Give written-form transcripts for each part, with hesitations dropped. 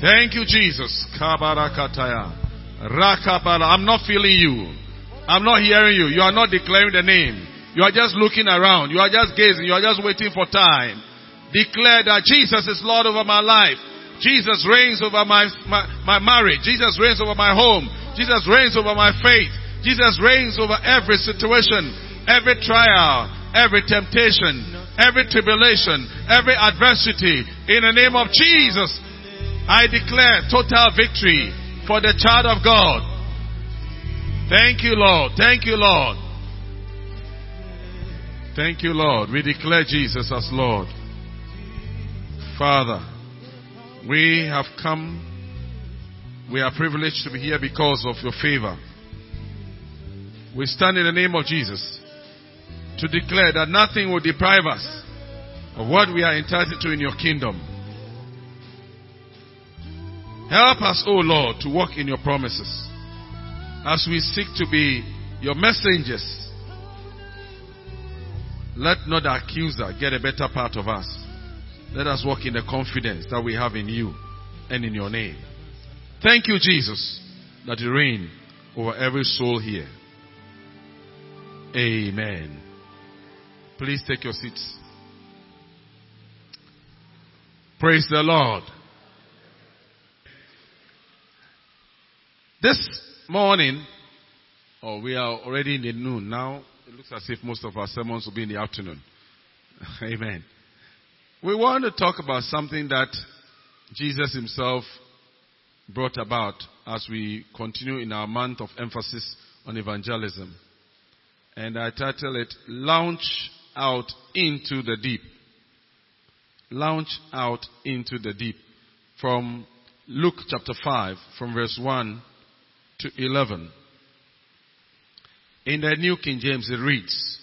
Thank you, Jesus. I'm not feeling you. I'm not hearing you. You are not declaring the name. You are just looking around. You are just gazing. You are just waiting for time. Declare that Jesus is Lord over my life. Jesus reigns over my marriage. Jesus reigns over my home. Jesus reigns over my faith. Jesus reigns over every situation, every trial, every temptation, every tribulation, every adversity. In the name of Jesus, I declare total victory for the child of God. Thank you, Lord. Thank you, Lord. Thank you, Lord. We declare Jesus as Lord. Father, we have come. We are privileged to be here because of your favor. We stand in the name of Jesus to declare that nothing will deprive us of what we are entitled to in your kingdom. Help us, O Lord, to walk in your promises as we seek to be your messengers. Let not the accuser get a better part of us. Let us walk in the confidence that we have in you and in your name. Thank you, Jesus, that you reign over every soul here. Amen. Please take your seats. Praise the Lord. This morning, we are already in the noon now. It looks as if most of our sermons will be in the afternoon. Amen. We want to talk about something that Jesus himself brought about as we continue in our month of emphasis on evangelism. And I title it, Launch Out Into the Deep. Launch Out Into the Deep. From Luke chapter 5, from verse 1 to 11. In the New King James it reads,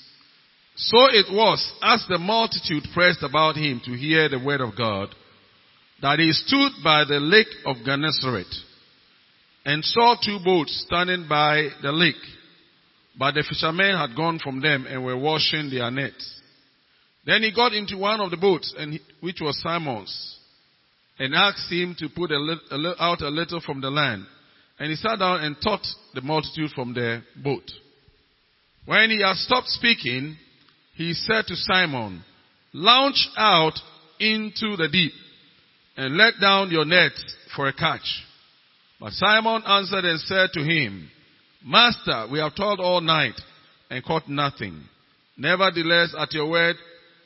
So it was, as the multitude pressed about him to hear the word of God, that he stood by the lake of Gennesaret, and saw two boats standing by the lake. But the fishermen had gone from them and were washing their nets. Then he got into one of the boats, which was Simon's, and asked him to put out a little from the land. And he sat down and taught the multitude from their boat. When he had stopped speaking, he said to Simon, Launch out into the deep and let down your nets for a catch. But Simon answered and said to him, Master, we have toiled all night and caught nothing. Nevertheless, at your word,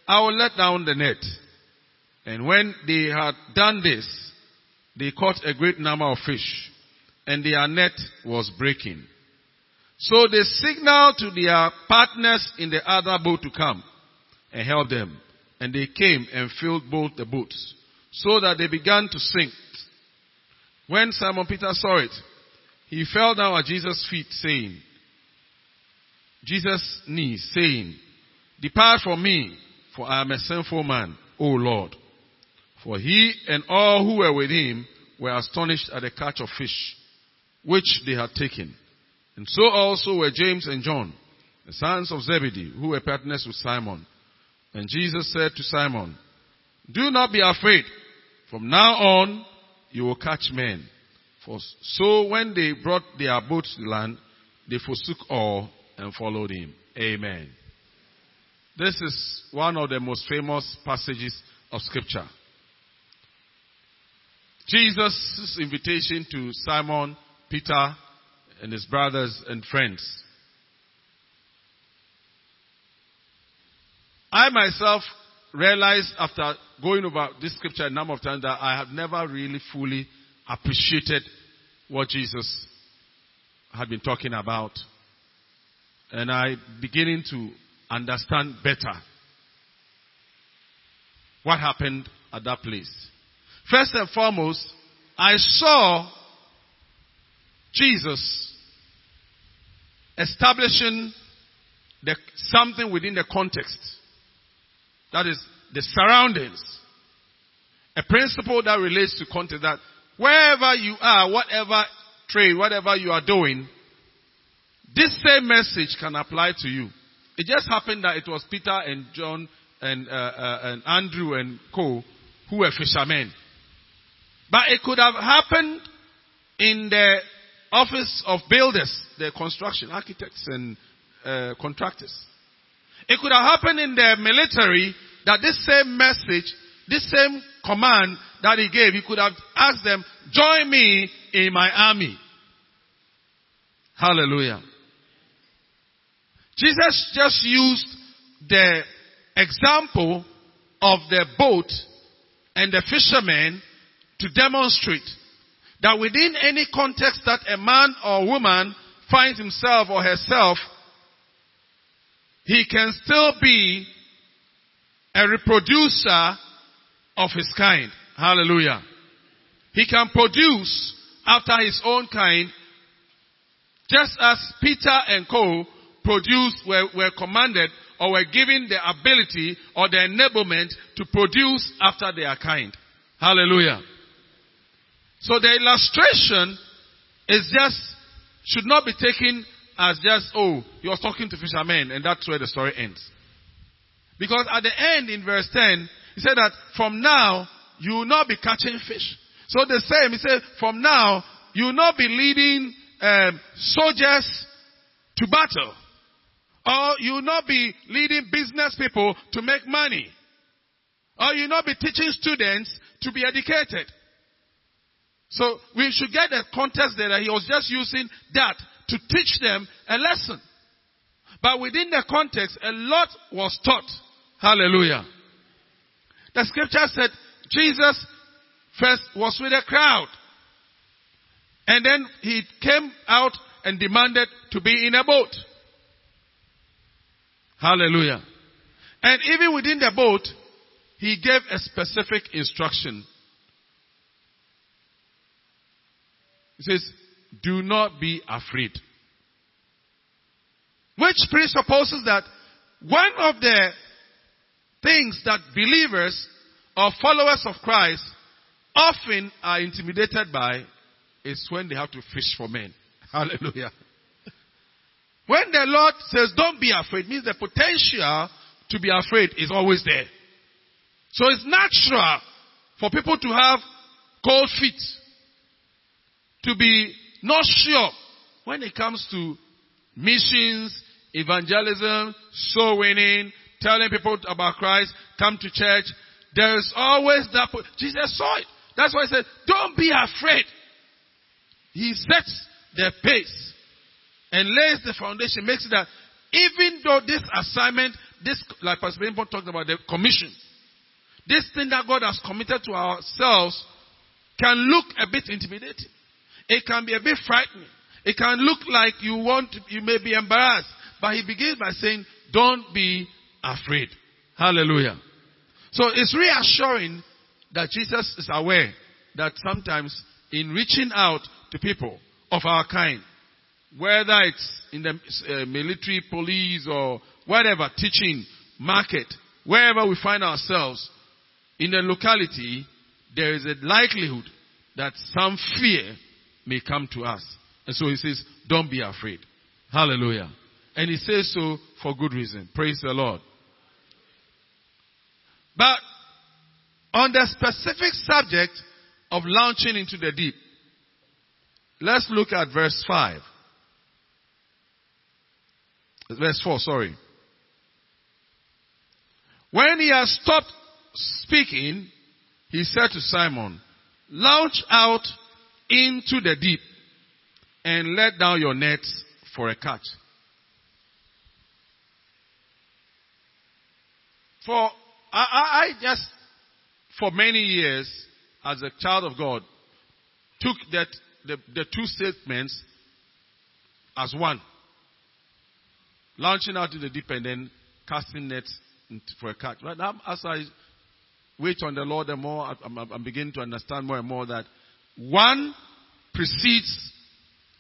I will let down the net. And when they had done this, they caught a great number of fish, and their net was breaking. So they signaled to their partners in the other boat to come and help them. And they came and filled both the boats, so that they began to sink. When Simon Peter saw it, he fell down at Jesus' feet, saying, Depart from me, for I am a sinful man, O Lord. For he and all who were with him were astonished at the catch of fish, which they had taken. And so also were James and John, the sons of Zebedee, who were partners with Simon. And Jesus said to Simon, Do not be afraid. From now on, you will catch men. So when they brought their boats to land, they forsook all and followed him. Amen. This is one of the most famous passages of Scripture. Jesus' invitation to Simon, Peter, and his brothers and friends. I myself realized after going over this Scripture a number of times that I have never really fully appreciated what Jesus had been talking about. And I'm beginning to understand better what happened at that place. First and foremost, I saw Jesus establishing something within the context. That is, the surroundings. A principle that relates to context, that wherever you are, whatever trade, whatever you are doing, this same message can apply to you. It just happened that it was Peter and John and Andrew and co who were fishermen. But it could have happened in the office of builders, the construction architects and contractors. It could have happened in the military, that this same message, this same command that he gave, he could have asked them, join me in my army. Hallelujah. Jesus just used the example of the boat and the fishermen to demonstrate that within any context that a man or woman finds himself or herself, he can still be a reproducer of his kind. Hallelujah. He can produce after his own kind, just as Peter and co. produced, were commanded or were given the ability or the enablement to produce after their kind. Hallelujah. So the illustration is just, should not be taken as just, oh, you're talking to fishermen and that's where the story ends. Because at the end in verse 10, he said that from now, you will not be catching fish. So the same, he said, from now, you will not be leading soldiers to battle. Or you will not be leading business people to make money. Or you will not be teaching students to be educated. So we should get the context there that he was just using that to teach them a lesson. But within the context, a lot was taught. Hallelujah. The scripture said Jesus first was with a crowd. And then he came out and demanded to be in a boat. Hallelujah. And even within the boat, he gave a specific instruction. He says, do not be afraid. Which presupposes that one of the things that believers or followers of Christ often are intimidated by is when they have to fish for men. Hallelujah. When the Lord says, don't be afraid, means the potential to be afraid is always there. So it's natural for people to have cold feet, to be not sure when it comes to missions, evangelism, soul winning, telling people about Christ, come to church. There is always that. Jesus saw it. That's why he said, don't be afraid. He sets the pace and lays the foundation, makes it that even though this assignment, this, like Pastor Ben talked about, the commission, this thing that God has committed to ourselves can look a bit intimidating. It can be a bit frightening. It can look like you may be embarrassed. But he begins by saying, don't be afraid. Hallelujah. So it's reassuring that Jesus is aware that sometimes in reaching out to people of our kind, whether it's in the military, police, or whatever, teaching, market, wherever we find ourselves in the locality, there is a likelihood that some fear may come to us. And so he says, don't be afraid. Hallelujah. And he says so for good reason. Praise the Lord. But on the specific subject of launching into the deep, let's look at verse 5. Verse 4, sorry. When he had stopped speaking, he said to Simon, launch out into the deep and let down your nets for a catch. I just, for many years, as a child of God, took that the two statements as one. Launching out to the deep and then casting nets for a catch. Right now, as I wait on the Lord, the more I'm beginning to understand more and more that one precedes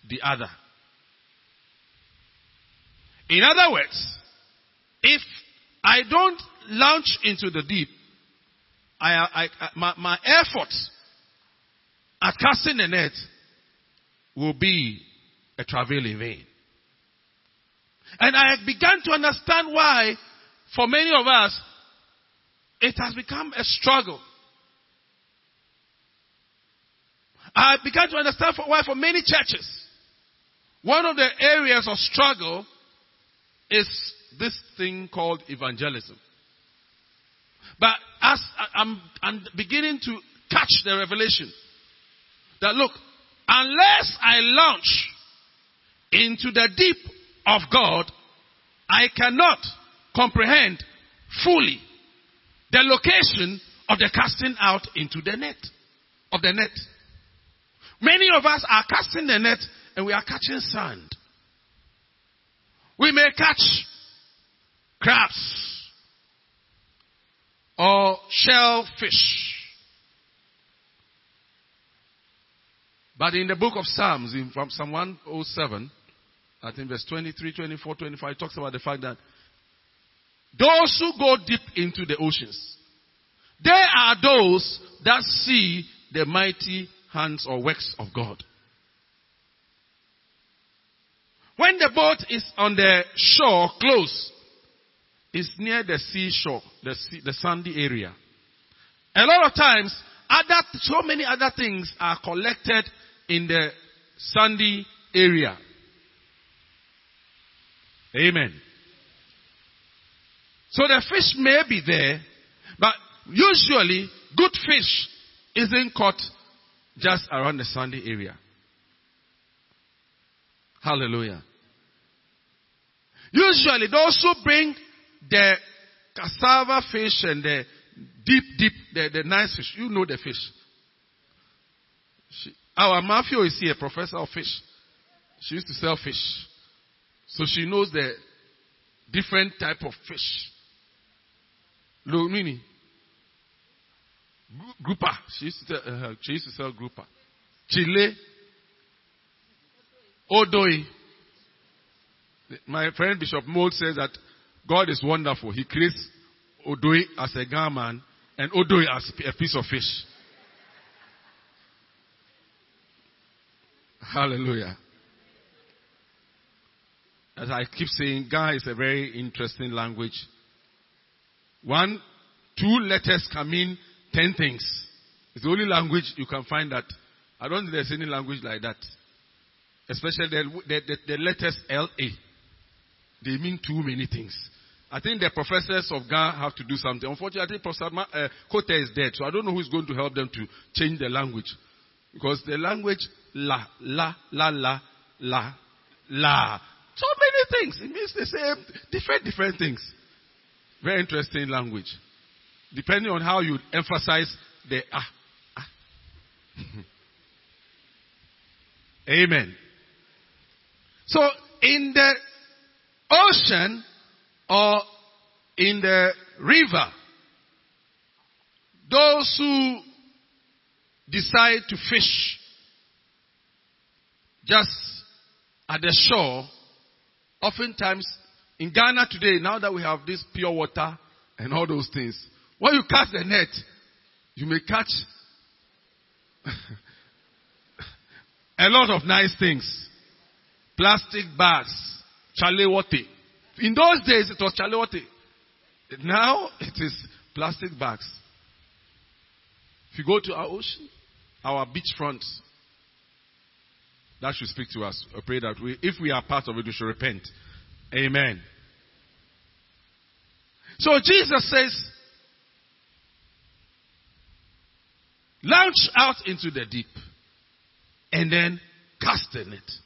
the other. In other words, if I don't launch into the deep, my efforts at casting the net will be a travail in vain. And I have begun to understand why, for many of us, it has become a struggle. I began to understand why for many churches, one of the areas of struggle is this thing called evangelism. But as I'm beginning to catch the revelation that, look, unless I launch into the deep of God, I cannot comprehend fully the location of the casting out into the net, of the net. Many of us are casting the net and we are catching sand. We may catch crabs or shellfish. But in the book of Psalms, from Psalm 107, I think verse 23, 24, 25, talks about the fact that those who go deep into the oceans, they are those that see the mighty hands or works of God. When the boat is on the shore close, it's near the seashore, the sandy area. A lot of times, so many other things are collected in the sandy area. Amen. So the fish may be there, but usually good fish isn't caught just around the sandy area. Hallelujah. Usually those who bring the cassava fish and the deep, the nice fish, you know the fish. Our Matthew is here, professor of fish. She used to sell fish. So she knows the different type of fish. Lumini. Grouper. She used to sell grouper. Chile. Odoi. My friend Bishop Mould says that God is wonderful. He creates Odoi as a garment and Odoi as a piece of fish. Hallelujah. As I keep saying, Ghana is a very interesting language. 1, 2 letters can mean 10 things. It's the only language you can find that. I don't think there's any language like that. Especially the letters LA. They mean too many things. I think the professors of Ghana have to do something. Unfortunately, Professor Kote is dead, so I don't know who's going to help them to change the language. Because the language, so many things. It means the same, different things. Very interesting language. Depending on how you emphasize the ah. Amen. So, in the ocean, or in the river, those who decide to fish just at the shore, oftentimes in Ghana today, now that we have this pure water and all those things, when you cast the net, you may catch a lot of nice things. Plastic bags, chalewote. In those days, it was chalewote. Now, it is plastic bags. If you go to our ocean, our beachfront, that should speak to us. I pray that if we are part of it, we should repent. Amen. So Jesus says, launch out into the deep and then cast the net.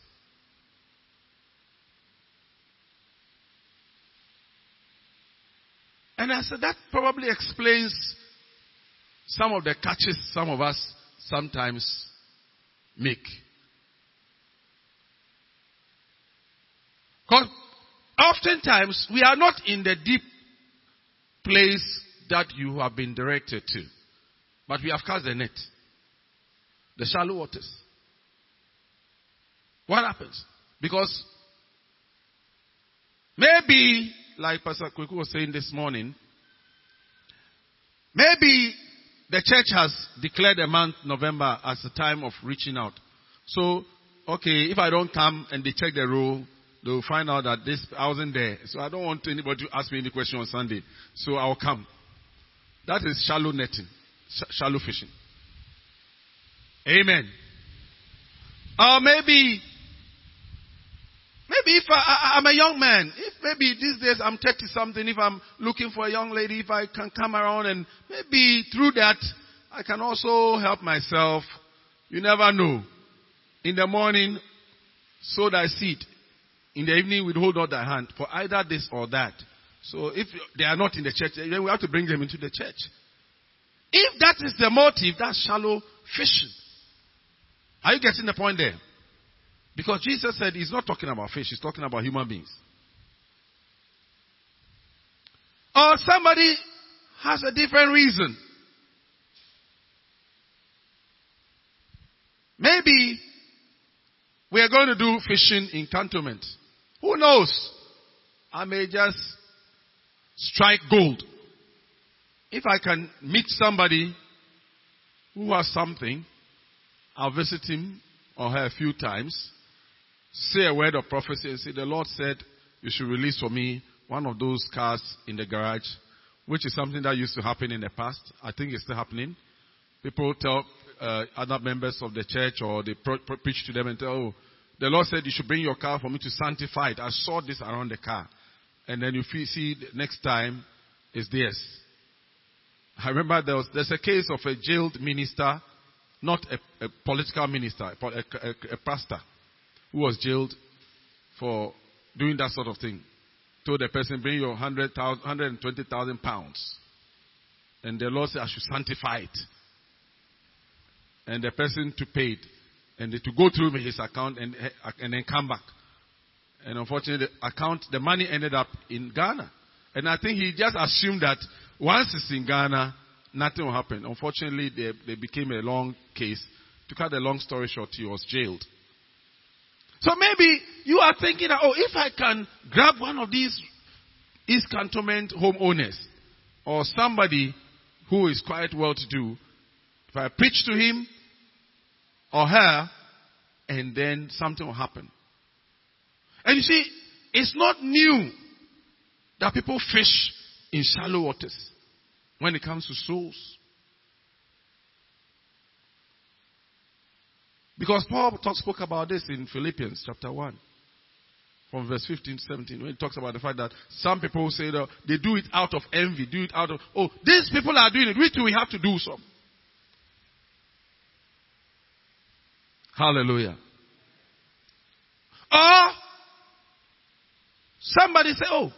And I said, that probably explains some of the catches some of us sometimes make. Because oftentimes we are not in the deep place that you have been directed to. But we have cast the net. The shallow waters. What happens? Because maybe, like Pastor Kweku was saying this morning, maybe the church has declared the month November as a time of reaching out. So, okay, if I don't come and they check the role, they'll find out that I wasn't there. So I don't want anybody to ask me any question on Sunday. So I'll come. That is shallow netting, shallow fishing. Amen. Or maybe if I'm a young man, if maybe these days I'm 30 something, if I'm looking for a young lady, if I can come around and maybe through that I can also help myself. You never know. In the morning, sow thy seed. In the evening, withhold not thy hand for either this or that. So if they are not in the church, then we have to bring them into the church. If that is the motive, that's shallow fishing. Are you getting the point there? Because Jesus said he's not talking about fish, he's talking about human beings. Or somebody has a different reason. Maybe we are going to do fishing encampment. Who knows? I may just strike gold. If I can meet somebody who has something, I'll visit him or her a few times, say a word of prophecy and say, the Lord said you should release for me one of those cars in the garage, which is something that used to happen in the past. I think it's still happening. People tell other members of the church, or they preach to them and tell, oh, the Lord said you should bring your car for me to sanctify it. I saw this around the car. And then you see the next time is this. I remember there's a case of a jailed minister, not a political minister, a pastor who was jailed for doing that sort of thing. Told the person, bring your 120,000 pounds. And the Lord said, I should sanctify it. And the person to pay it. And to go through his account and then come back. And unfortunately, the money ended up in Ghana. And I think he just assumed that once it's in Ghana, nothing will happen. Unfortunately, they became a long case. To cut the long story short, he was jailed. So maybe you are thinking, oh, if I can grab one of these East Cantonment homeowners or somebody who is quite well-to-do, if I preach to him or her, and then something will happen. And you see, it's not new that people fish in shallow waters when it comes to souls. Because Paul spoke about this in Philippians chapter 1, from verse 15 to 17, when he talks about the fact that some people say that they do it out of envy, do it out of, oh, these people are doing it, we too, we have to do some. Hallelujah. Or somebody say, oh,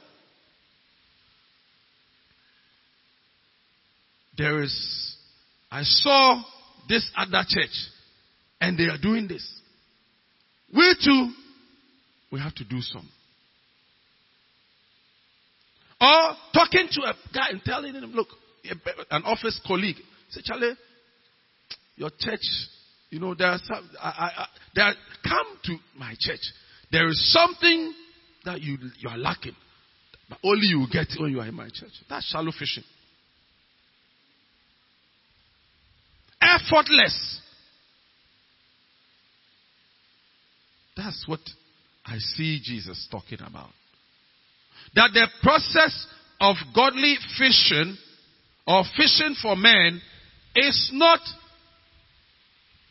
I saw this other church and they are doing this. We too, we have to do some. Or talking to a guy and telling him, look, an office colleague, say, Charlie, your church, you know, come to my church. There is something that you are lacking, but only you get it when you are in my church. That's shallow fishing. Effortless. That's what I see Jesus talking about. That the process of godly fishing or fishing for men is not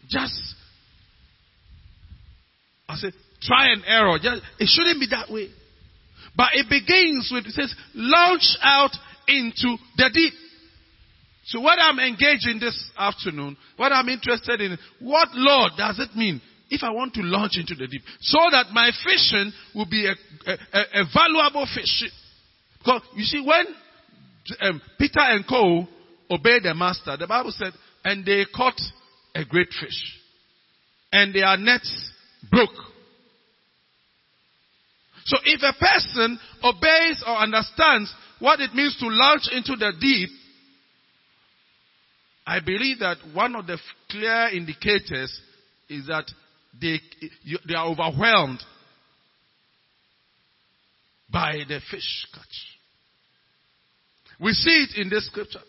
just, I say, try and error. Just, it shouldn't be that way. But it begins with, it says, launch out into the deep. So what I'm engaged in this afternoon, what I'm interested in, what, Lord, does it mean if I want to launch into the deep? So that my fishing will be a valuable fishing. Because you see, when Peter and Co. obeyed the master, the Bible said, and they caught a great fish. And their nets broke. So if a person obeys or understands what it means to launch into the deep, I believe that one of the clear indicators is that they are overwhelmed by the fish catch. We see it in this scripture.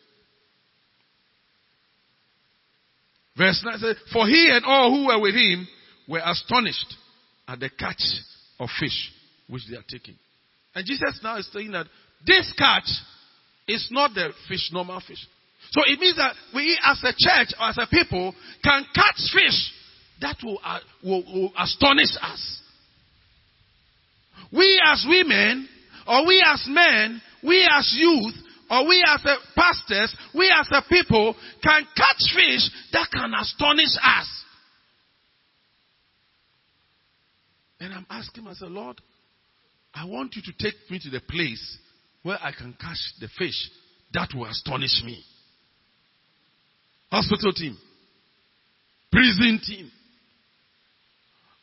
Verse 9 says, for he and all who were with him were astonished at the catch of fish which they are taking. And Jesus now is saying that this catch is not the fish, normal fish. So it means that we as a church or as a people can catch fish that will astonish us. We as women, or we as men, we as youth, or we as pastors, we as a people can catch fish that can astonish us. And I'm asking myself, Lord, I want you to take me to the place where I can catch the fish that will astonish me. Hospital team. Prison team.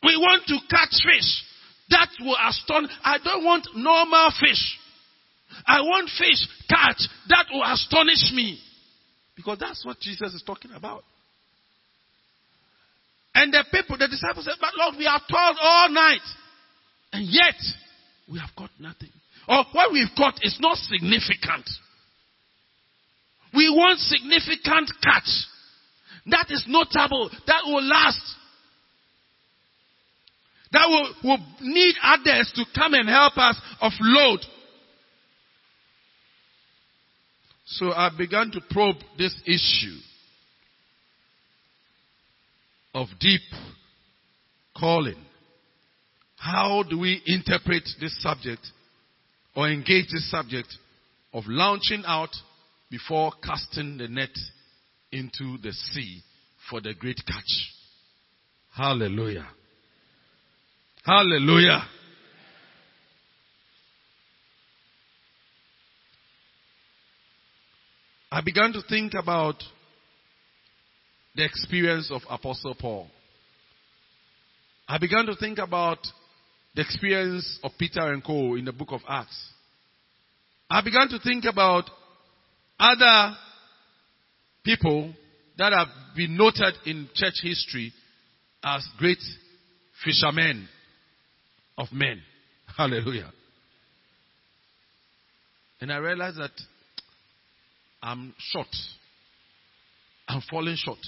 We want to catch fish that will astonish. I don't want normal fish. I want fish catch that will astonish me. Because that's what Jesus is talking about. And the disciples said, but Lord, we have toiled all night. And yet, we have caught nothing. Or what we've caught is not significant. We want significant catch. That is notable. That will last. That will need others to come and help us offload. So I began to probe this issue of deep calling. How do we interpret this subject or engage this subject of launching out before casting the net into the sea for the great catch? Hallelujah. Hallelujah. I began to think about the experience of Apostle Paul. I began to think about the experience of Peter and Co. in the book of Acts. I began to think about other people that have been noted in church history as great fishermen of men. Hallelujah. And I realized that I'm short. I'm falling short.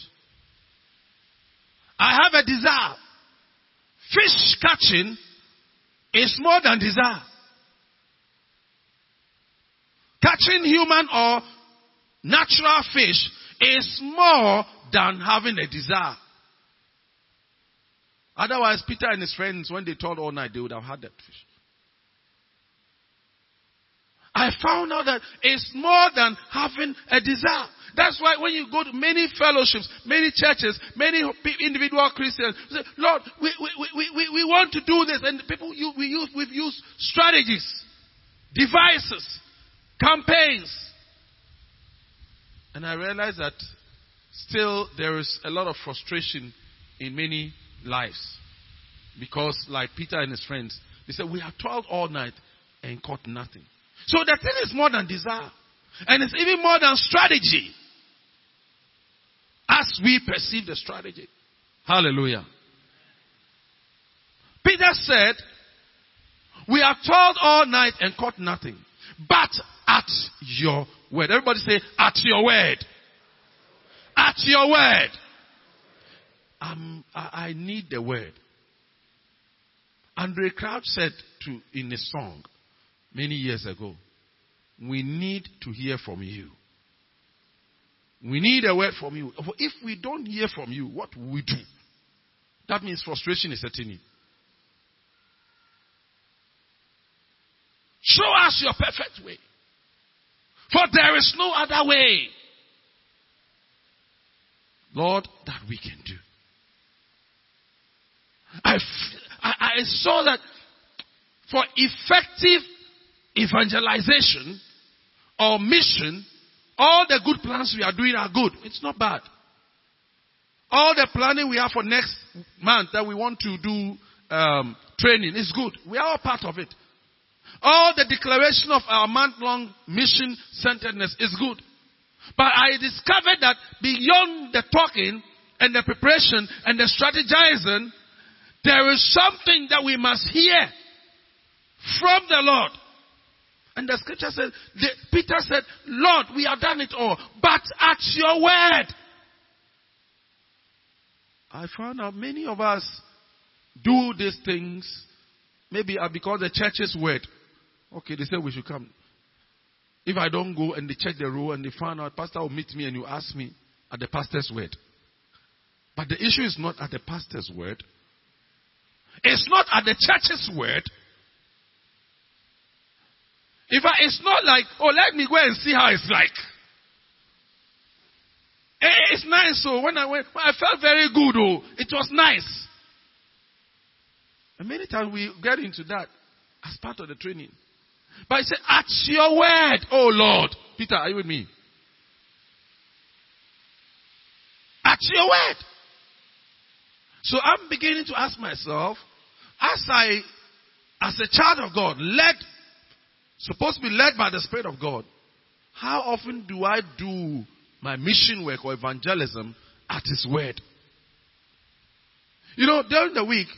I have a desire. Fish catching is more than desire. Catching human or natural fish is more than having a desire. Otherwise, Peter and his friends, when they toiled all night, they would have had that fish. I found out that it's more than having a desire. That's why when you go to many fellowships, many churches, many individual Christians, say, Lord, we want to do this. And people, we've used strategies, devices, campaigns. And I realize that still there is a lot of frustration in many lives. Because like Peter and his friends, they said, we have toiled all night and caught nothing. So the thing is more than desire. And it's even more than strategy. As we perceive the strategy. Hallelujah. Peter said, we have toiled all night and caught nothing. But at your word. Everybody say, at your word. At your word. I need the word. Andre Crouch said in a song many years ago, we need to hear from you. We need a word from you. If we don't hear from you, what will we do? That means frustration is setting in. Show us your perfect way. For there is no other way, Lord, that we can do. I saw that for effective evangelization or mission, all the good plans we are doing are good. It's not bad. All the planning we have for next month that we want to do training is good. We are all part of it. All the declaration of our month-long mission-centeredness is good. But I discovered that beyond the talking and the preparation and the strategizing, there is something that we must hear from the Lord. And the scripture said, Peter said, Lord, we have done it all, but at your word. I found out many of us do these things, maybe because the church's word. Okay, they said we should come. If I don't go and they check the rule and they find out, pastor will meet me and you ask me at the pastor's word. But the issue is not at the pastor's word. It's not at the church's word. In fact, it's not like, oh, let me go and see how it's like. It's nice, so when I went, I felt very good, oh, it was nice. And many times we get into that as part of the training. But he said, at your word, oh Lord. Peter, are you with me? At your word. So I'm beginning to ask myself, as a child of God, supposed to be led by the Spirit of God, how often do I do my mission work or evangelism at His word? You know, during the week,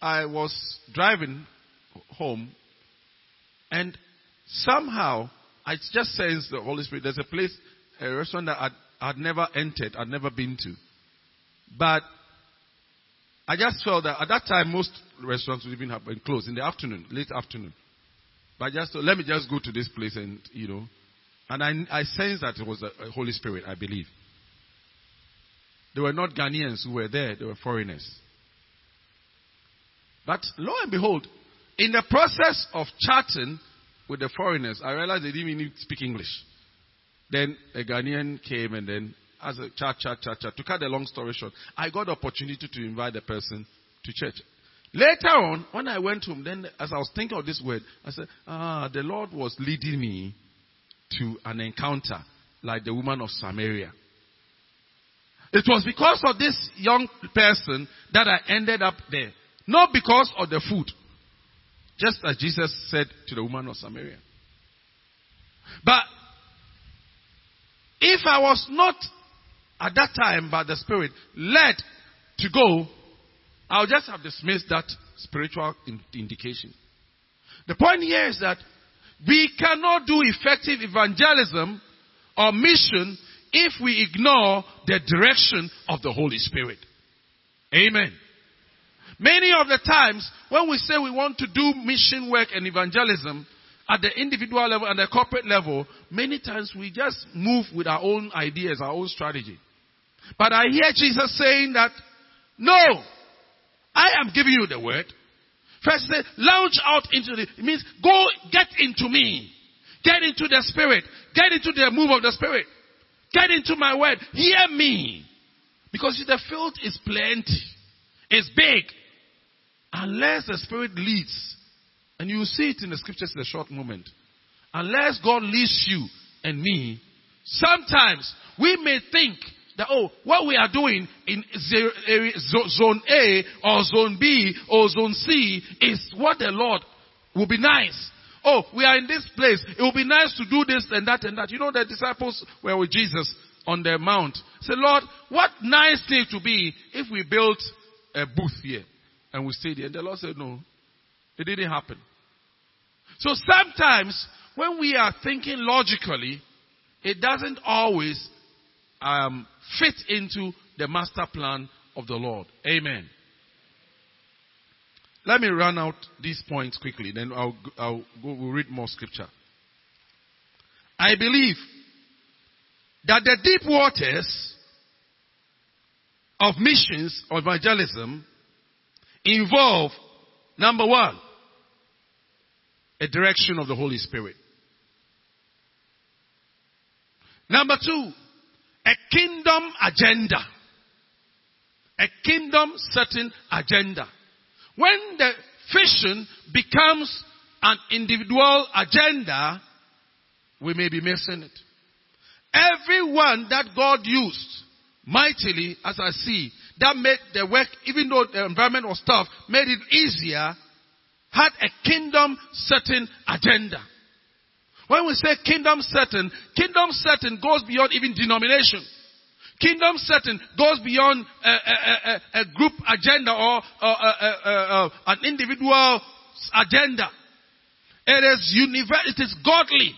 I was driving home, and somehow I just sensed the Holy Spirit. There's a place, a restaurant that I'd never entered, I'd never been to. But I just felt that at that time, most restaurants would even have been closed in the afternoon, late afternoon. But let me just go to this place and, you know. And I sensed that it was the Holy Spirit, I believe. They were not Ghanaians who were there. They were foreigners. But lo and behold, in the process of chatting with the foreigners, I realized they didn't even speak English. Then a Ghanaian came, and then as a chat. To cut the long story short, I got the opportunity to invite the person to church. Later on, when I went home, then as I was thinking of this word, I said, the Lord was leading me to an encounter like the woman of Samaria. It was because of this young person that I ended up there. Not because of the food. Just as Jesus said to the woman of Samaria. But if I was not at that time by the Spirit led to go, I would just have dismissed that spiritual indication. The point here is that we cannot do effective evangelism or mission if we ignore the direction of the Holy Spirit. Amen. Many of the times when we say we want to do mission work and evangelism at the individual level and the corporate level, many times we just move with our own ideas, our own strategy. But I hear Jesus saying that, no, I am giving you the word. First he said, launch out into it means go get into me. Get into the Spirit. Get into the move of the Spirit. Get into my word. Hear me. Because the field is plenty. It's big. Unless the Spirit leads. And you see it in the scriptures in a short moment. Unless God leads you and me, sometimes we may think that, oh, what we are doing in zone A or zone B or zone C is what the Lord will be nice. Oh, we are in this place. It will be nice to do this and that and that. You know, the disciples were with Jesus on the mount. Say, Lord, what nice thing to be if we built a booth here and we stayed here. And the Lord said, no, it didn't happen. So sometimes when we are thinking logically, it doesn't always fit into the master plan of the Lord. Amen. Let me run out these points quickly. Then we'll read more scripture. I believe that the deep waters of missions or evangelism involve, number one, a direction of the Holy Spirit. Number two, a kingdom agenda. A kingdom setting agenda. When the vision becomes an individual agenda, we may be missing it. Everyone that God used mightily, as I see, that made the work, even though the environment was tough, made it easier, had a kingdom setting agenda. When we say kingdom setting goes beyond even denomination. Kingdom setting goes beyond a group agenda or an individual agenda. It is godly.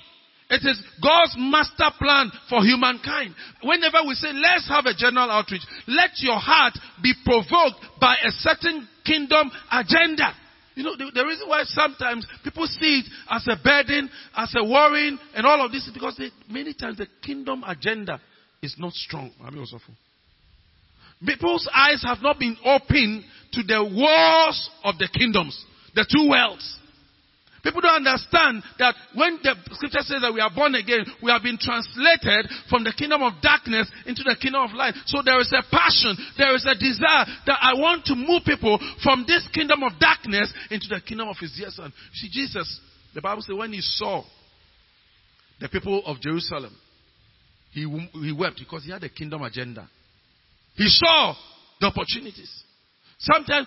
It is God's master plan for humankind. Whenever we say, let's have a general outreach, let your heart be provoked by a certain kingdom agenda. You know, the reason why sometimes people see it as a burden, as a worrying, and all of this is because many times the kingdom agenda is not strong. People's eyes have not been open to the wars of the kingdoms, the two worlds. People don't understand that when the scripture says that we are born again, we have been translated from the kingdom of darkness into the kingdom of light. So there is a passion, there is a desire that I want to move people from this kingdom of darkness into the kingdom of his dear son. See, Jesus, the Bible says when he saw the people of Jerusalem, he wept because he had a kingdom agenda. He saw the opportunities. Sometimes,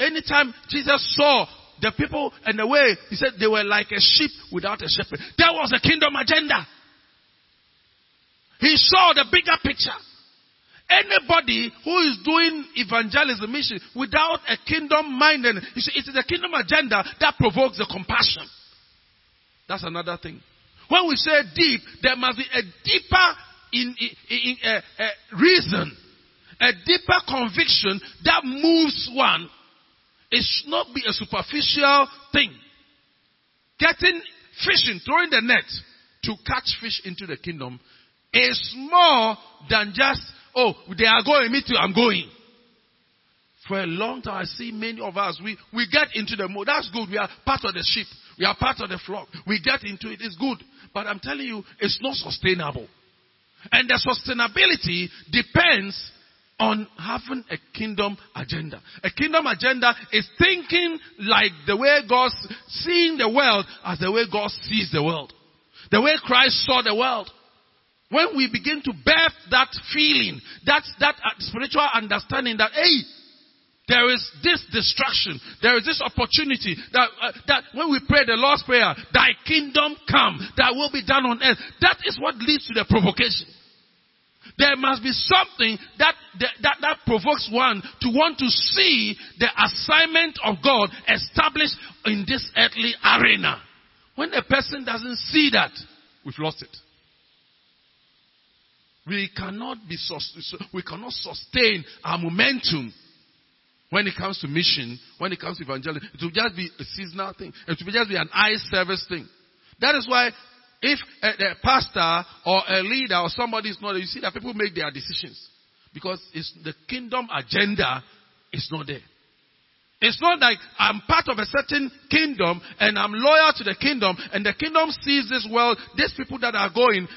anytime Jesus saw the people and the way, he said they were like a sheep without a shepherd. There was a kingdom agenda. He saw the bigger picture. Anybody who is doing evangelism mission without a kingdom mind, and it is the kingdom agenda that provokes the compassion. That's another thing. When we say deep, there must be a deeper reason, a deeper conviction that moves one. It should not be a superficial thing. Getting fishing, throwing the net to catch fish into the kingdom is more than just, oh, they are going, me too, I'm going. For a long time, I see many of us, we get into the mode. That's good. We are part of the sheep. We are part of the flock. We get into it. It's good. But I'm telling you, it's not sustainable. And the sustainability depends on having a kingdom agenda. A kingdom agenda is thinking like the way God seeing the world as the way God sees the world. The way Christ saw the world. When we begin to birth that feeling, that spiritual understanding that, hey, there is this distraction, there is this opportunity that when we pray the Lord's Prayer, thy kingdom come, thy will be done on earth. That is what leads to the provocation. There must be something that provokes one to want to see the assignment of God established in this earthly arena. When a person doesn't see that, we've lost it. We cannot sustain our momentum when it comes to mission, when it comes to evangelism. It will just be a seasonal thing. It will just be an eye service thing. That is why, if a pastor or a leader or somebody is not, you see that people make their decisions. Because it's the kingdom agenda is not there. It's not like I'm part of a certain kingdom and I'm loyal to the kingdom and the kingdom sees this world, these people that are going,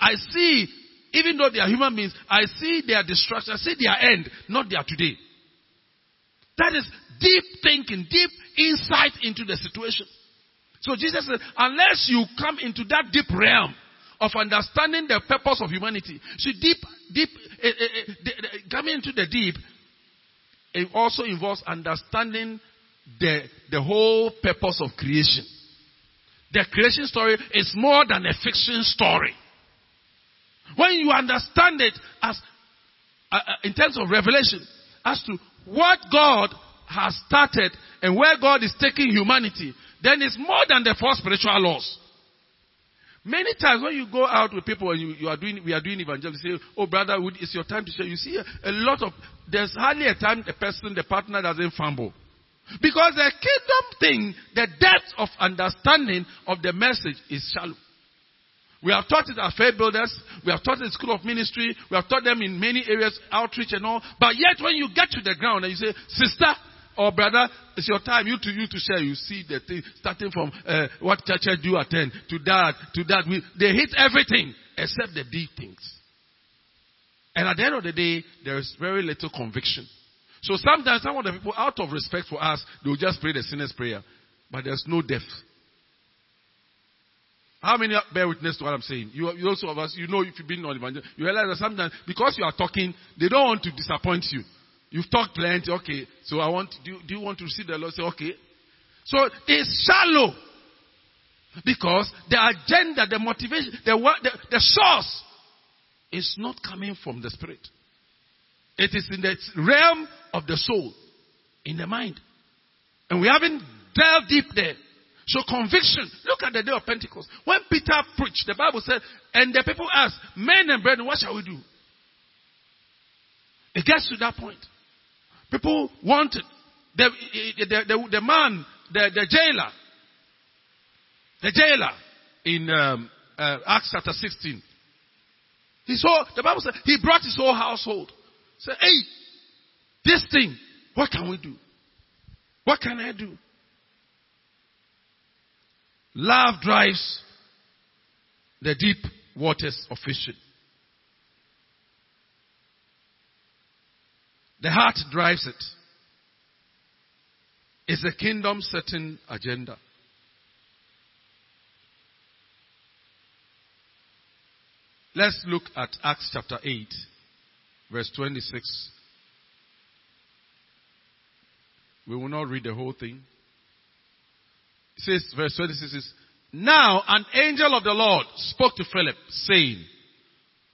I see, even though they are human beings, I see their destruction, I see their end, not their today. That is deep thinking, deep insight into the situation. So Jesus said, unless you come into that deep realm of understanding the purpose of humanity, see, coming into the deep, it also involves understanding the whole purpose of creation. The creation story is more than a fiction story. When you understand it as in terms of revelation, as to what God has started and where God is taking humanity, then it's more than the four spiritual laws. Many times when you go out with people and we are doing evangelism, you say, oh brother, it's your time to share. You see a lot of, there's hardly a time the partner doesn't fumble. Because the kingdom thing, the depth of understanding of the message is shallow. We have taught it at faith builders, we have taught it in school of ministry, we have taught them in many areas, outreach and all. But yet when you get to the ground and you say, sister, or brother, it's your time. You to share. You see the thing starting from what churches do you attend to that. They hit everything except the deep things. And at the end of the day, there is very little conviction. So sometimes some of the people, out of respect for us, they will just pray the sinner's prayer, but there's no depth. How many bear witness to what I'm saying? You also of us, you know, if you've been on evangelism, you realize that sometimes because you are talking, they don't want to disappoint you. You've talked plenty, okay. So I want, do you want to receive the Lord? Say, okay. So it's shallow. Because the agenda, the motivation, the source is not coming from the spirit. It is in the realm of the soul, in the mind. And we haven't delved deep there. So conviction, look at the day of Pentecost. When Peter preached, the Bible said, and the people asked, men and brethren, what shall we do? It gets to that point. People wanted the man, the jailer in Acts chapter 16. He saw, the Bible said, he brought his whole household. Said, hey, This thing, what can we do? What can I do? Love drives the deep waters of fishing. The heart drives it. It's the kingdom's setting agenda. Let's look at Acts chapter 8, verse 26. We will not read the whole thing. It says, verse 26 says, Now an angel of the Lord spoke to Philip, saying,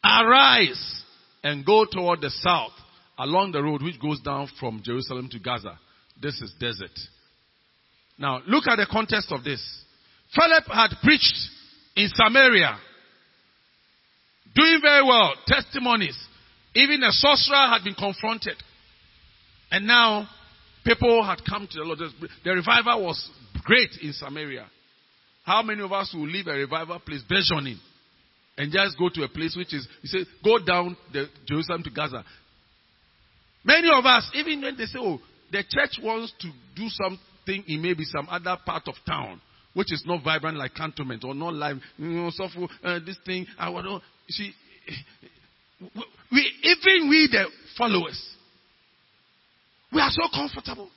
Arise and go toward the south along the road which goes down from Jerusalem to Gaza. This is desert. Now, look at the context of this. Philip had preached in Samaria, doing very well, testimonies. Even a sorcerer had been confronted. And now, people had come to the Lord. The revival was great in Samaria. How many of us will leave a revival place, burgeoning, and just go to a place which is, you say, go down the Jerusalem to Gaza? Many of us, even when they say, oh, the church wants to do something in maybe some other part of town, which is not vibrant like Cantonment or not live, this thing, I want to, see, we, the followers, we are so comfortable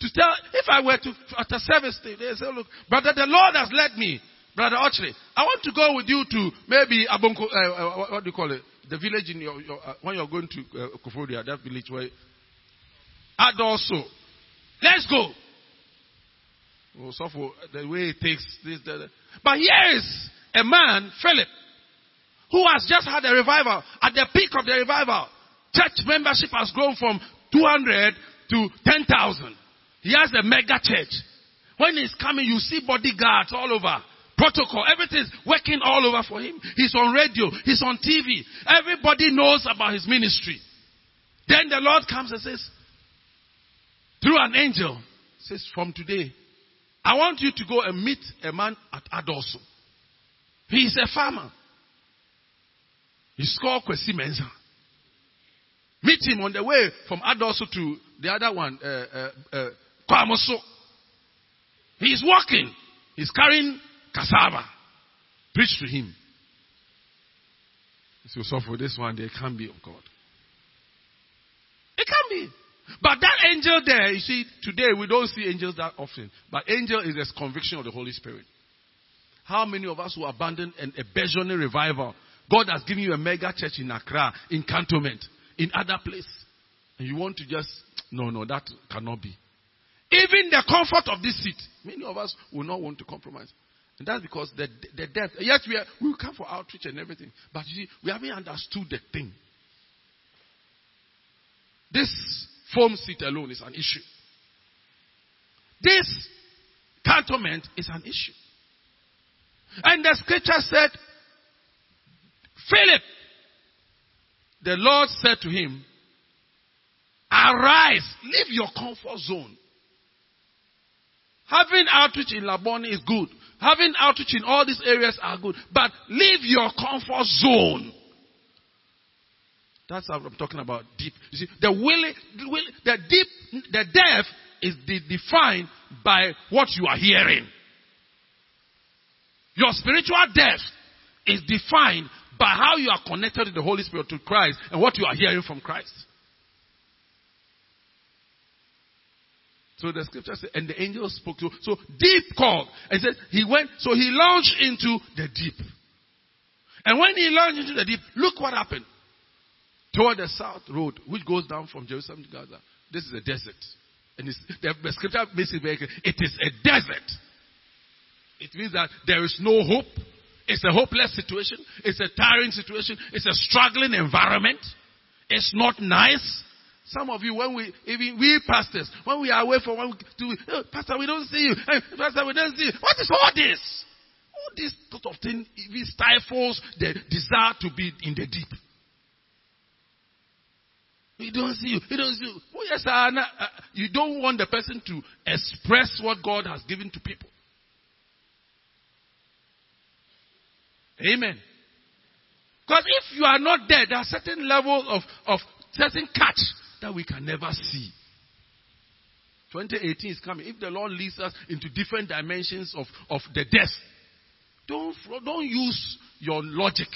to tell. If I were to, at a service, they say, look, brother, the Lord has led me, brother Ochley, I want to go with you to maybe Abonko, what do you call it? The village in your when you're going to Kofodia, that village where Adolso. Let's go. Oh, so for the way it takes this, that. But here is a man, Philip, who has just had a revival. At the peak of the revival, church membership has grown from 200 to 10,000. He has a mega church. When he's coming, you see bodyguards all over. Protocol, everything's working all over for him. He's on radio, he's on TV. Everybody knows about his ministry. Then the Lord comes and says, through an angel, says, from today, I want you to go and meet a man at Adolso. He is a farmer. He's called Kwesi Mensa. Meet him on the way from Adolso to the other one, Kwamoso. He's walking. He's carrying cassava. Preach to him. So for this one, it can't be of God. It can't be. But that angel there, you see, today we don't see angels that often. But angel is this conviction of the Holy Spirit. How many of us who abandon a burgeoning revival? God has given you a mega church in Accra, in Cantonment, in other place. And you want to just, no, that cannot be. Even the comfort of this seat, many of us will not want to compromise. And that's because the depth. Yes, we come for outreach and everything. But you see, we haven't understood the thing. This foam seat alone is an issue. This Cantonment is an issue. And the scripture said, Philip, the Lord said to him, Arise, leave your comfort zone. Having outreach in Laboni is good. Having outreach in all these areas are good. But leave your comfort zone. That's what I'm talking about. Deep. You see, the depth is defined by what you are hearing. Your spiritual depth is defined by how you are connected to the Holy Spirit, to Christ, and what you are hearing from Christ. So the scripture says, and the angel spoke to him. So deep called. And said he went, so he launched into the deep. And when he launched into the deep, look what happened. Toward the south road, which goes down from Jerusalem to Gaza. This is a desert. And the scripture makes it very clear. It is a desert. It means that there is no hope. It's a hopeless situation. It's a tiring situation. It's a struggling environment. It's not nice. Some of you, even we pastors, when we are away for 1 week, 2 weeks, oh, pastor, we don't see you. Hey, pastor, we don't see you. What is all this? All this sort of thing even stifles the desire to be in the deep. We don't see you. We don't see you. Oh, yes, you don't want the person to express what God has given to people. Amen. Because if you are not there are certain levels of certain catch that we can never see. 2018 is coming. If the Lord leads us into different dimensions of the death, don't use your logic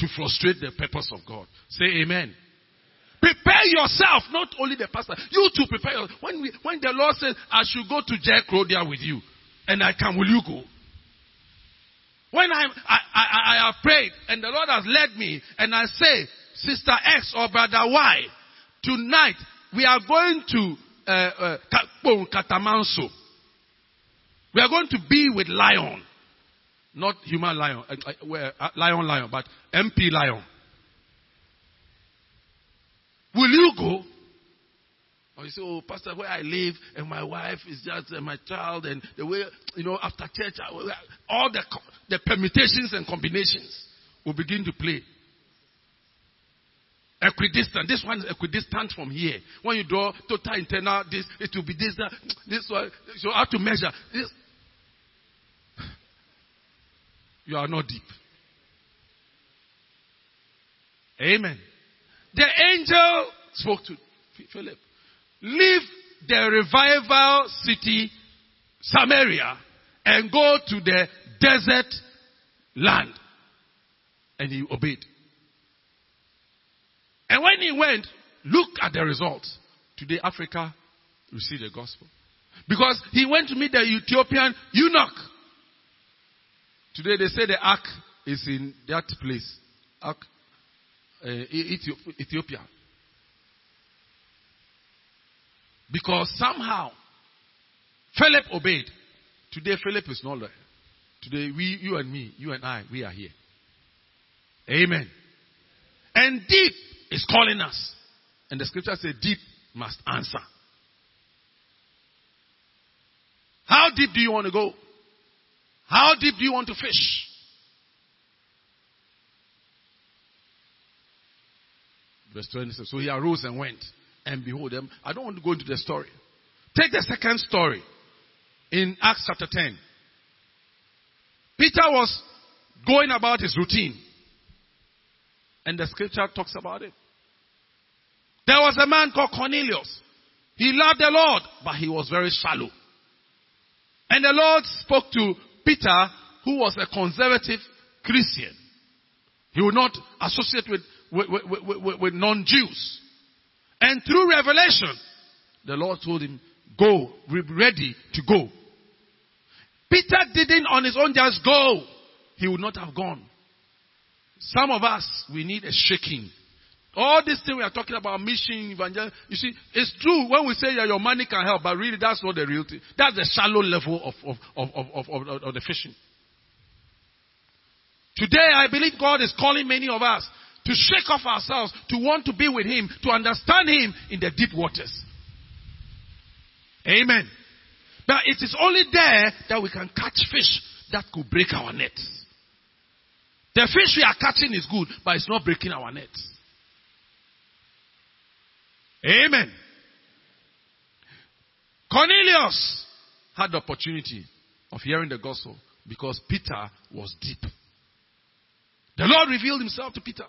to frustrate the purpose of God. Say amen. Prepare yourself, not only the pastor. You too prepare yourself. When the Lord says, I should go to Jericho there with you, and I can, will you go? When I have prayed, and the Lord has led me, and I say, Sister X or Brother Y, tonight we are going to Katamanso. We are going to be with Lion. Not human lion. Lion, but MP Lion. Will you go? Or you say, oh, Pastor, where I live and my wife is just my child and the way, you know, after church, all the permutations and combinations will begin to play. Equidistant. This one is equidistant from here. When you draw total internal, this, it will be this, that, this one. So you have to measure this. You are not deep. Amen. The angel spoke to Philip. Leave the revival city, Samaria, and go to the desert land. And he obeyed. And when he went, look at the results. Today, Africa received the gospel. Because he went to meet the Ethiopian eunuch. Today, they say the ark is in that place. Ark. Ethiopia. Because somehow Philip obeyed. Today Philip is not there. Today you and me, you and I, we are here. Amen. And deep is calling us. And the scripture says deep must answer. How deep do you want to go? How deep do you want to fish? Verse 27. So he arose and went. And behold them. I don't want to go into the story. Take the second story. In Acts chapter 10. Peter was going about his routine. And the scripture talks about it. There was a man called Cornelius. He loved the Lord. But he was very shallow. And the Lord spoke to Peter, who was a conservative Christian. He would not associate with non-Jews. And through revelation, the Lord told him, go, be ready to go. Peter didn't on his own just go. He would not have gone. Some of us, we need a shaking. All this thing we are talking about, mission, evangelism. You see, it's true when we say that your money can help, but really that's not the real thing. That's the shallow level of the fishing. Today, I believe God is calling many of us to shake off ourselves, to want to be with Him, to understand Him in the deep waters. Amen. But it is only there that we can catch fish that could break our nets. The fish we are catching is good, but it's not breaking our nets. Amen. Cornelius had the opportunity of hearing the gospel because Peter was deep. The Lord revealed Himself to Peter.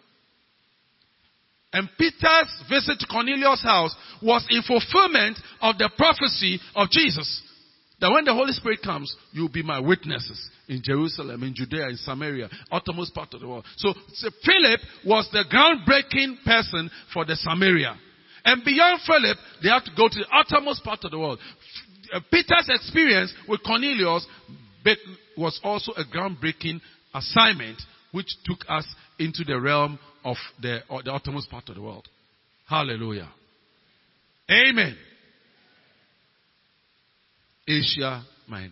And Peter's visit to Cornelius' house was in fulfillment of the prophecy of Jesus. That when the Holy Spirit comes, you'll be my witnesses in Jerusalem, in Judea, in Samaria, uttermost part of the world. So Philip was the groundbreaking person for the Samaria. And beyond Philip, they have to go to the uttermost part of the world. Peter's experience with Cornelius was also a groundbreaking assignment which took us into the realm of the uttermost part of the world. Hallelujah. Amen. Asia Minor.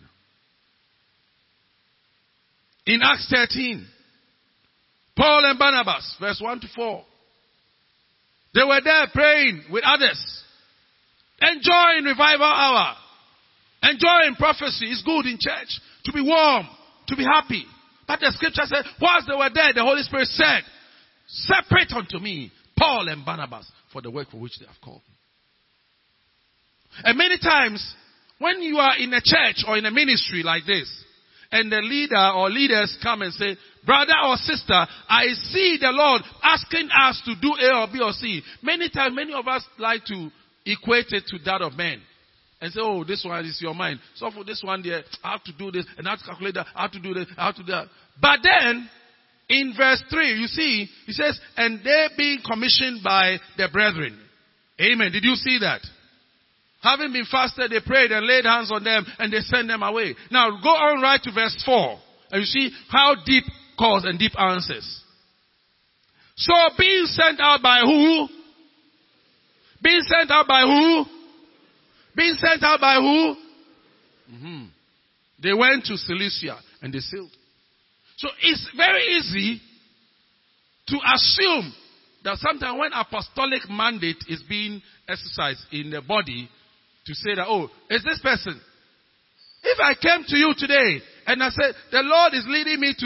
In Acts 13, Paul and Barnabas, verse 1-4, they were there praying with others, enjoying revival hour, enjoying prophecy. It's good in church to be warm, to be happy. But the scripture said, whilst they were there, the Holy Spirit said, separate unto me Paul and Barnabas for the work for which they have called. And many times, when you are in a church or in a ministry like this, and the leader or leaders come and say, brother or sister, I see the Lord asking us to do A or B or C. Many times, many of us like to equate it to that of men. And say, oh, this one is your mind. So for this one there, I have to do this, and I have to calculate that, I have to do this, I have to do that. But then, in verse 3, you see, he says, and they being commissioned by their brethren. Amen. Did you see that? Having been fasted, they prayed and laid hands on them, and they sent them away. Now, go on right to verse 4. And you see how deep calls and deep answers. So, being sent out by who? Being sent out by who? Being sent out by who? Mm-hmm. They went to Cilicia and they sailed. So, it's very easy to assume that sometimes when apostolic mandate is being exercised in the body, to say that, oh, is this person? If I came to you today and I said, the Lord is leading me to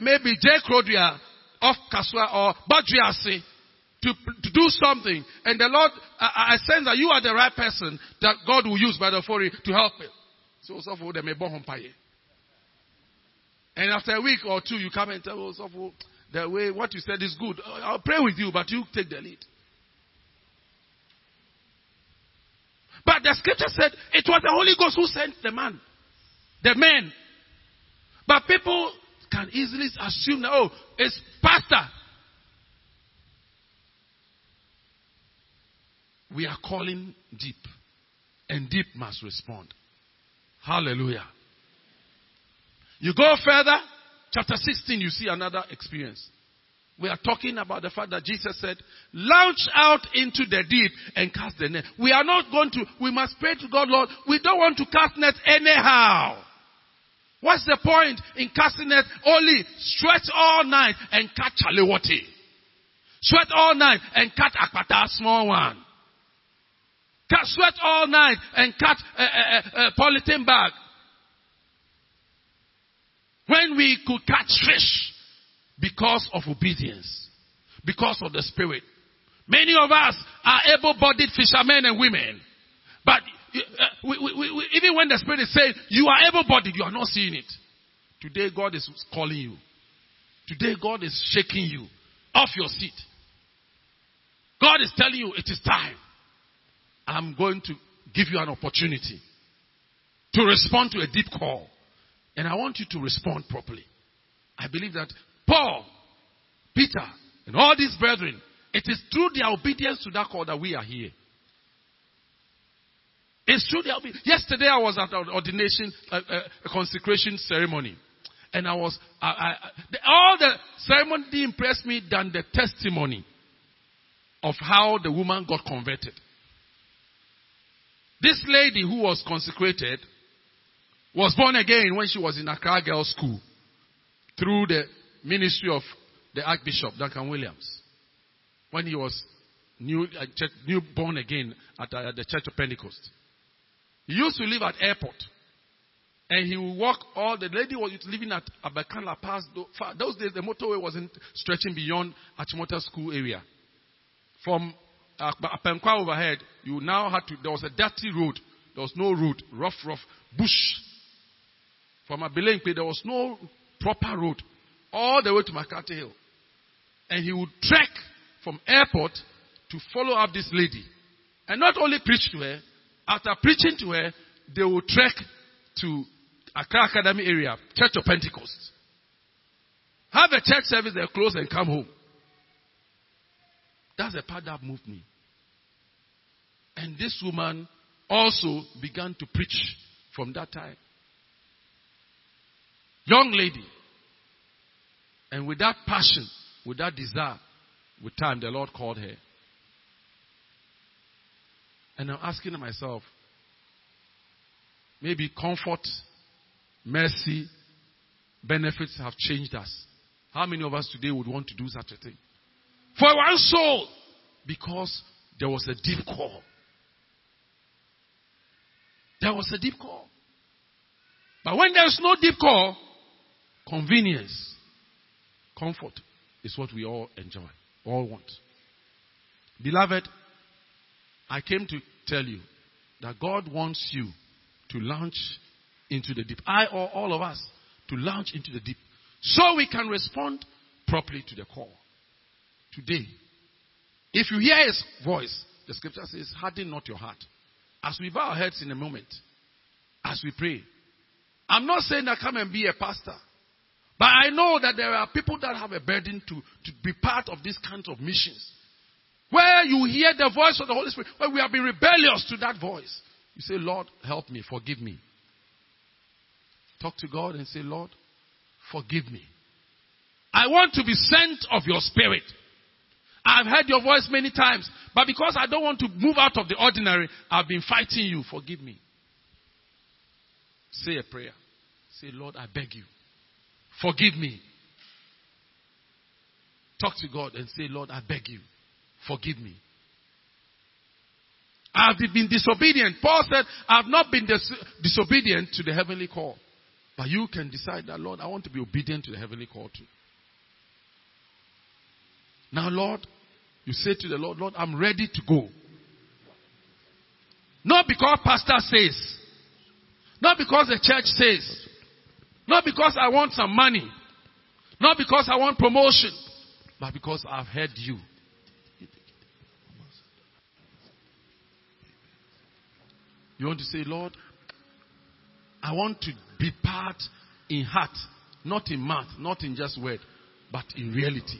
maybe J. Crodia of Kaswa or Badriasi to do something, and the Lord, I sense that you are the right person that God will use by the authority to help it. So for them, and after a week or two, you come and tell us, oh, the way what you said is good. I'll pray with you, but you take the lead. But the scripture said it was the Holy Ghost who sent the man, the men. But people can easily assume that, oh, it's pastor. We are calling deep, and deep must respond. Hallelujah. You go further. Chapter 16, you see another experience. We are talking about the fact that Jesus said, launch out into the deep and cast the net. We are not going to, we must pray to God, Lord, we don't want to cast net anyhow. What's the point in casting net? Only stretch all night and catch chalewati. Sweat all night and catch akpata, small one. Sweat all night and catch a polythene bag. When we could catch fish because of obedience, because of the Spirit. Many of us are able-bodied fishermen and women. But we, even when the Spirit is saying, you are able-bodied, you are not seeing it. Today God is calling you. Today God is shaking you off your seat. God is telling you, it is time. I'm going to give you an opportunity to respond to a deep call. And I want you to respond properly. I believe that Paul, Peter, and all these brethren, it is through their obedience to that call that we are here. It's through their obedience. Yesterday I was at an ordination, a consecration ceremony. And I was, all the ceremony didn't impress me than the testimony of how the woman got converted. This lady who was consecrated was born again when she was in Accra Girls' School through the ministry of the Archbishop Duncan Williams when he was new born again at the Church of Pentecost. He used to live at airport and he would walk all, the lady was living at Abakanla Pass. Those days the motorway wasn't stretching beyond Achimota School area. From Apenkwa overhead, you now had to, there was a dirty road. There was no road, rough, bush. From Abilene, there was no proper road all the way to Makati Hill. And he would trek from airport to follow up this lady. And not only preach to her, after preaching to her, they would trek to Accra Academy area, Church of Pentecost. Have a church service, they close and come home. That's the part that moved me. And this woman also began to preach from that time. Young lady. And with that passion, with that desire, with time, the Lord called her. And I'm asking myself, maybe comfort, mercy, benefits have changed us. How many of us today would want to do such a thing? For one soul. Because there was a deep call. There was a deep call. But when there is no deep call, convenience, comfort is what we all enjoy, all want. Beloved, I came to tell you that God wants you to launch into the deep. I or all of us to launch into the deep so we can respond properly to the call. Today, if you hear his voice, the scripture says, harden not your heart. As we bow our heads in a moment, as we pray, I'm not saying that come and be a pastor. But I know that there are people that have a burden to be part of these kinds of missions. Where you hear the voice of the Holy Spirit, where we have been rebellious to that voice. You say, Lord, help me, forgive me. Talk to God and say, Lord, forgive me. I want to be sent of your Spirit. I've heard your voice many times, but because I don't want to move out of the ordinary, I've been fighting you. Forgive me. Say a prayer. Say, Lord, I beg you. Forgive me. Talk to God and say, Lord, I beg you. Forgive me. I have been disobedient. Paul said, I have not been disobedient to the heavenly call. But you can decide that, Lord, I want to be obedient to the heavenly call too. Now, Lord, you say to the Lord, Lord, I'm ready to go. Not because pastor says. Not because the church says. Not because I want some money. Not because I want promotion. But because I've heard you. You want to say, Lord, I want to be part in heart. Not in mouth. Not in just word. But in reality.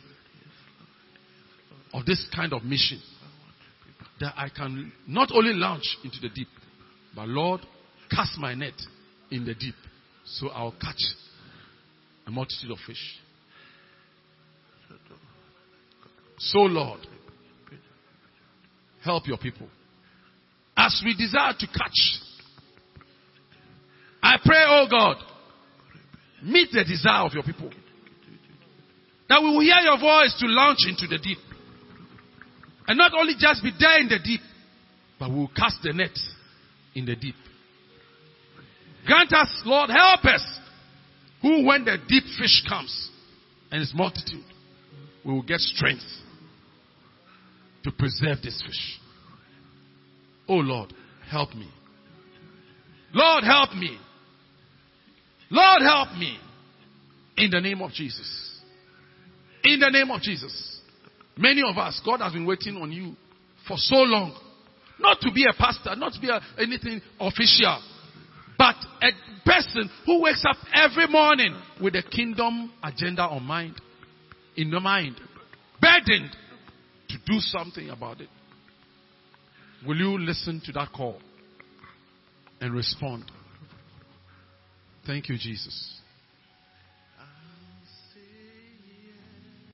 Of this kind of mission. That I can not only launch into the deep. But Lord, cast my net in the deep. So I'll catch a multitude of fish. So Lord, help your people. As we desire to catch, I pray, oh God, meet the desire of your people. That we will hear your voice to launch into the deep. And not only just be there in the deep, but we will cast the net in the deep. Grant us, Lord, help us, who when the deep fish comes and its multitude, we will get strength to preserve this fish. Oh, Lord, help me. Lord, help me. Lord, help me. In the name of Jesus. In the name of Jesus. Many of us, God has been waiting on you for so long. Not to be a pastor, not to be anything official. But a person who wakes up every morning with a kingdom agenda on mind, in the mind, burdened to do something about it. Will you listen to that call and respond? Thank you, Jesus.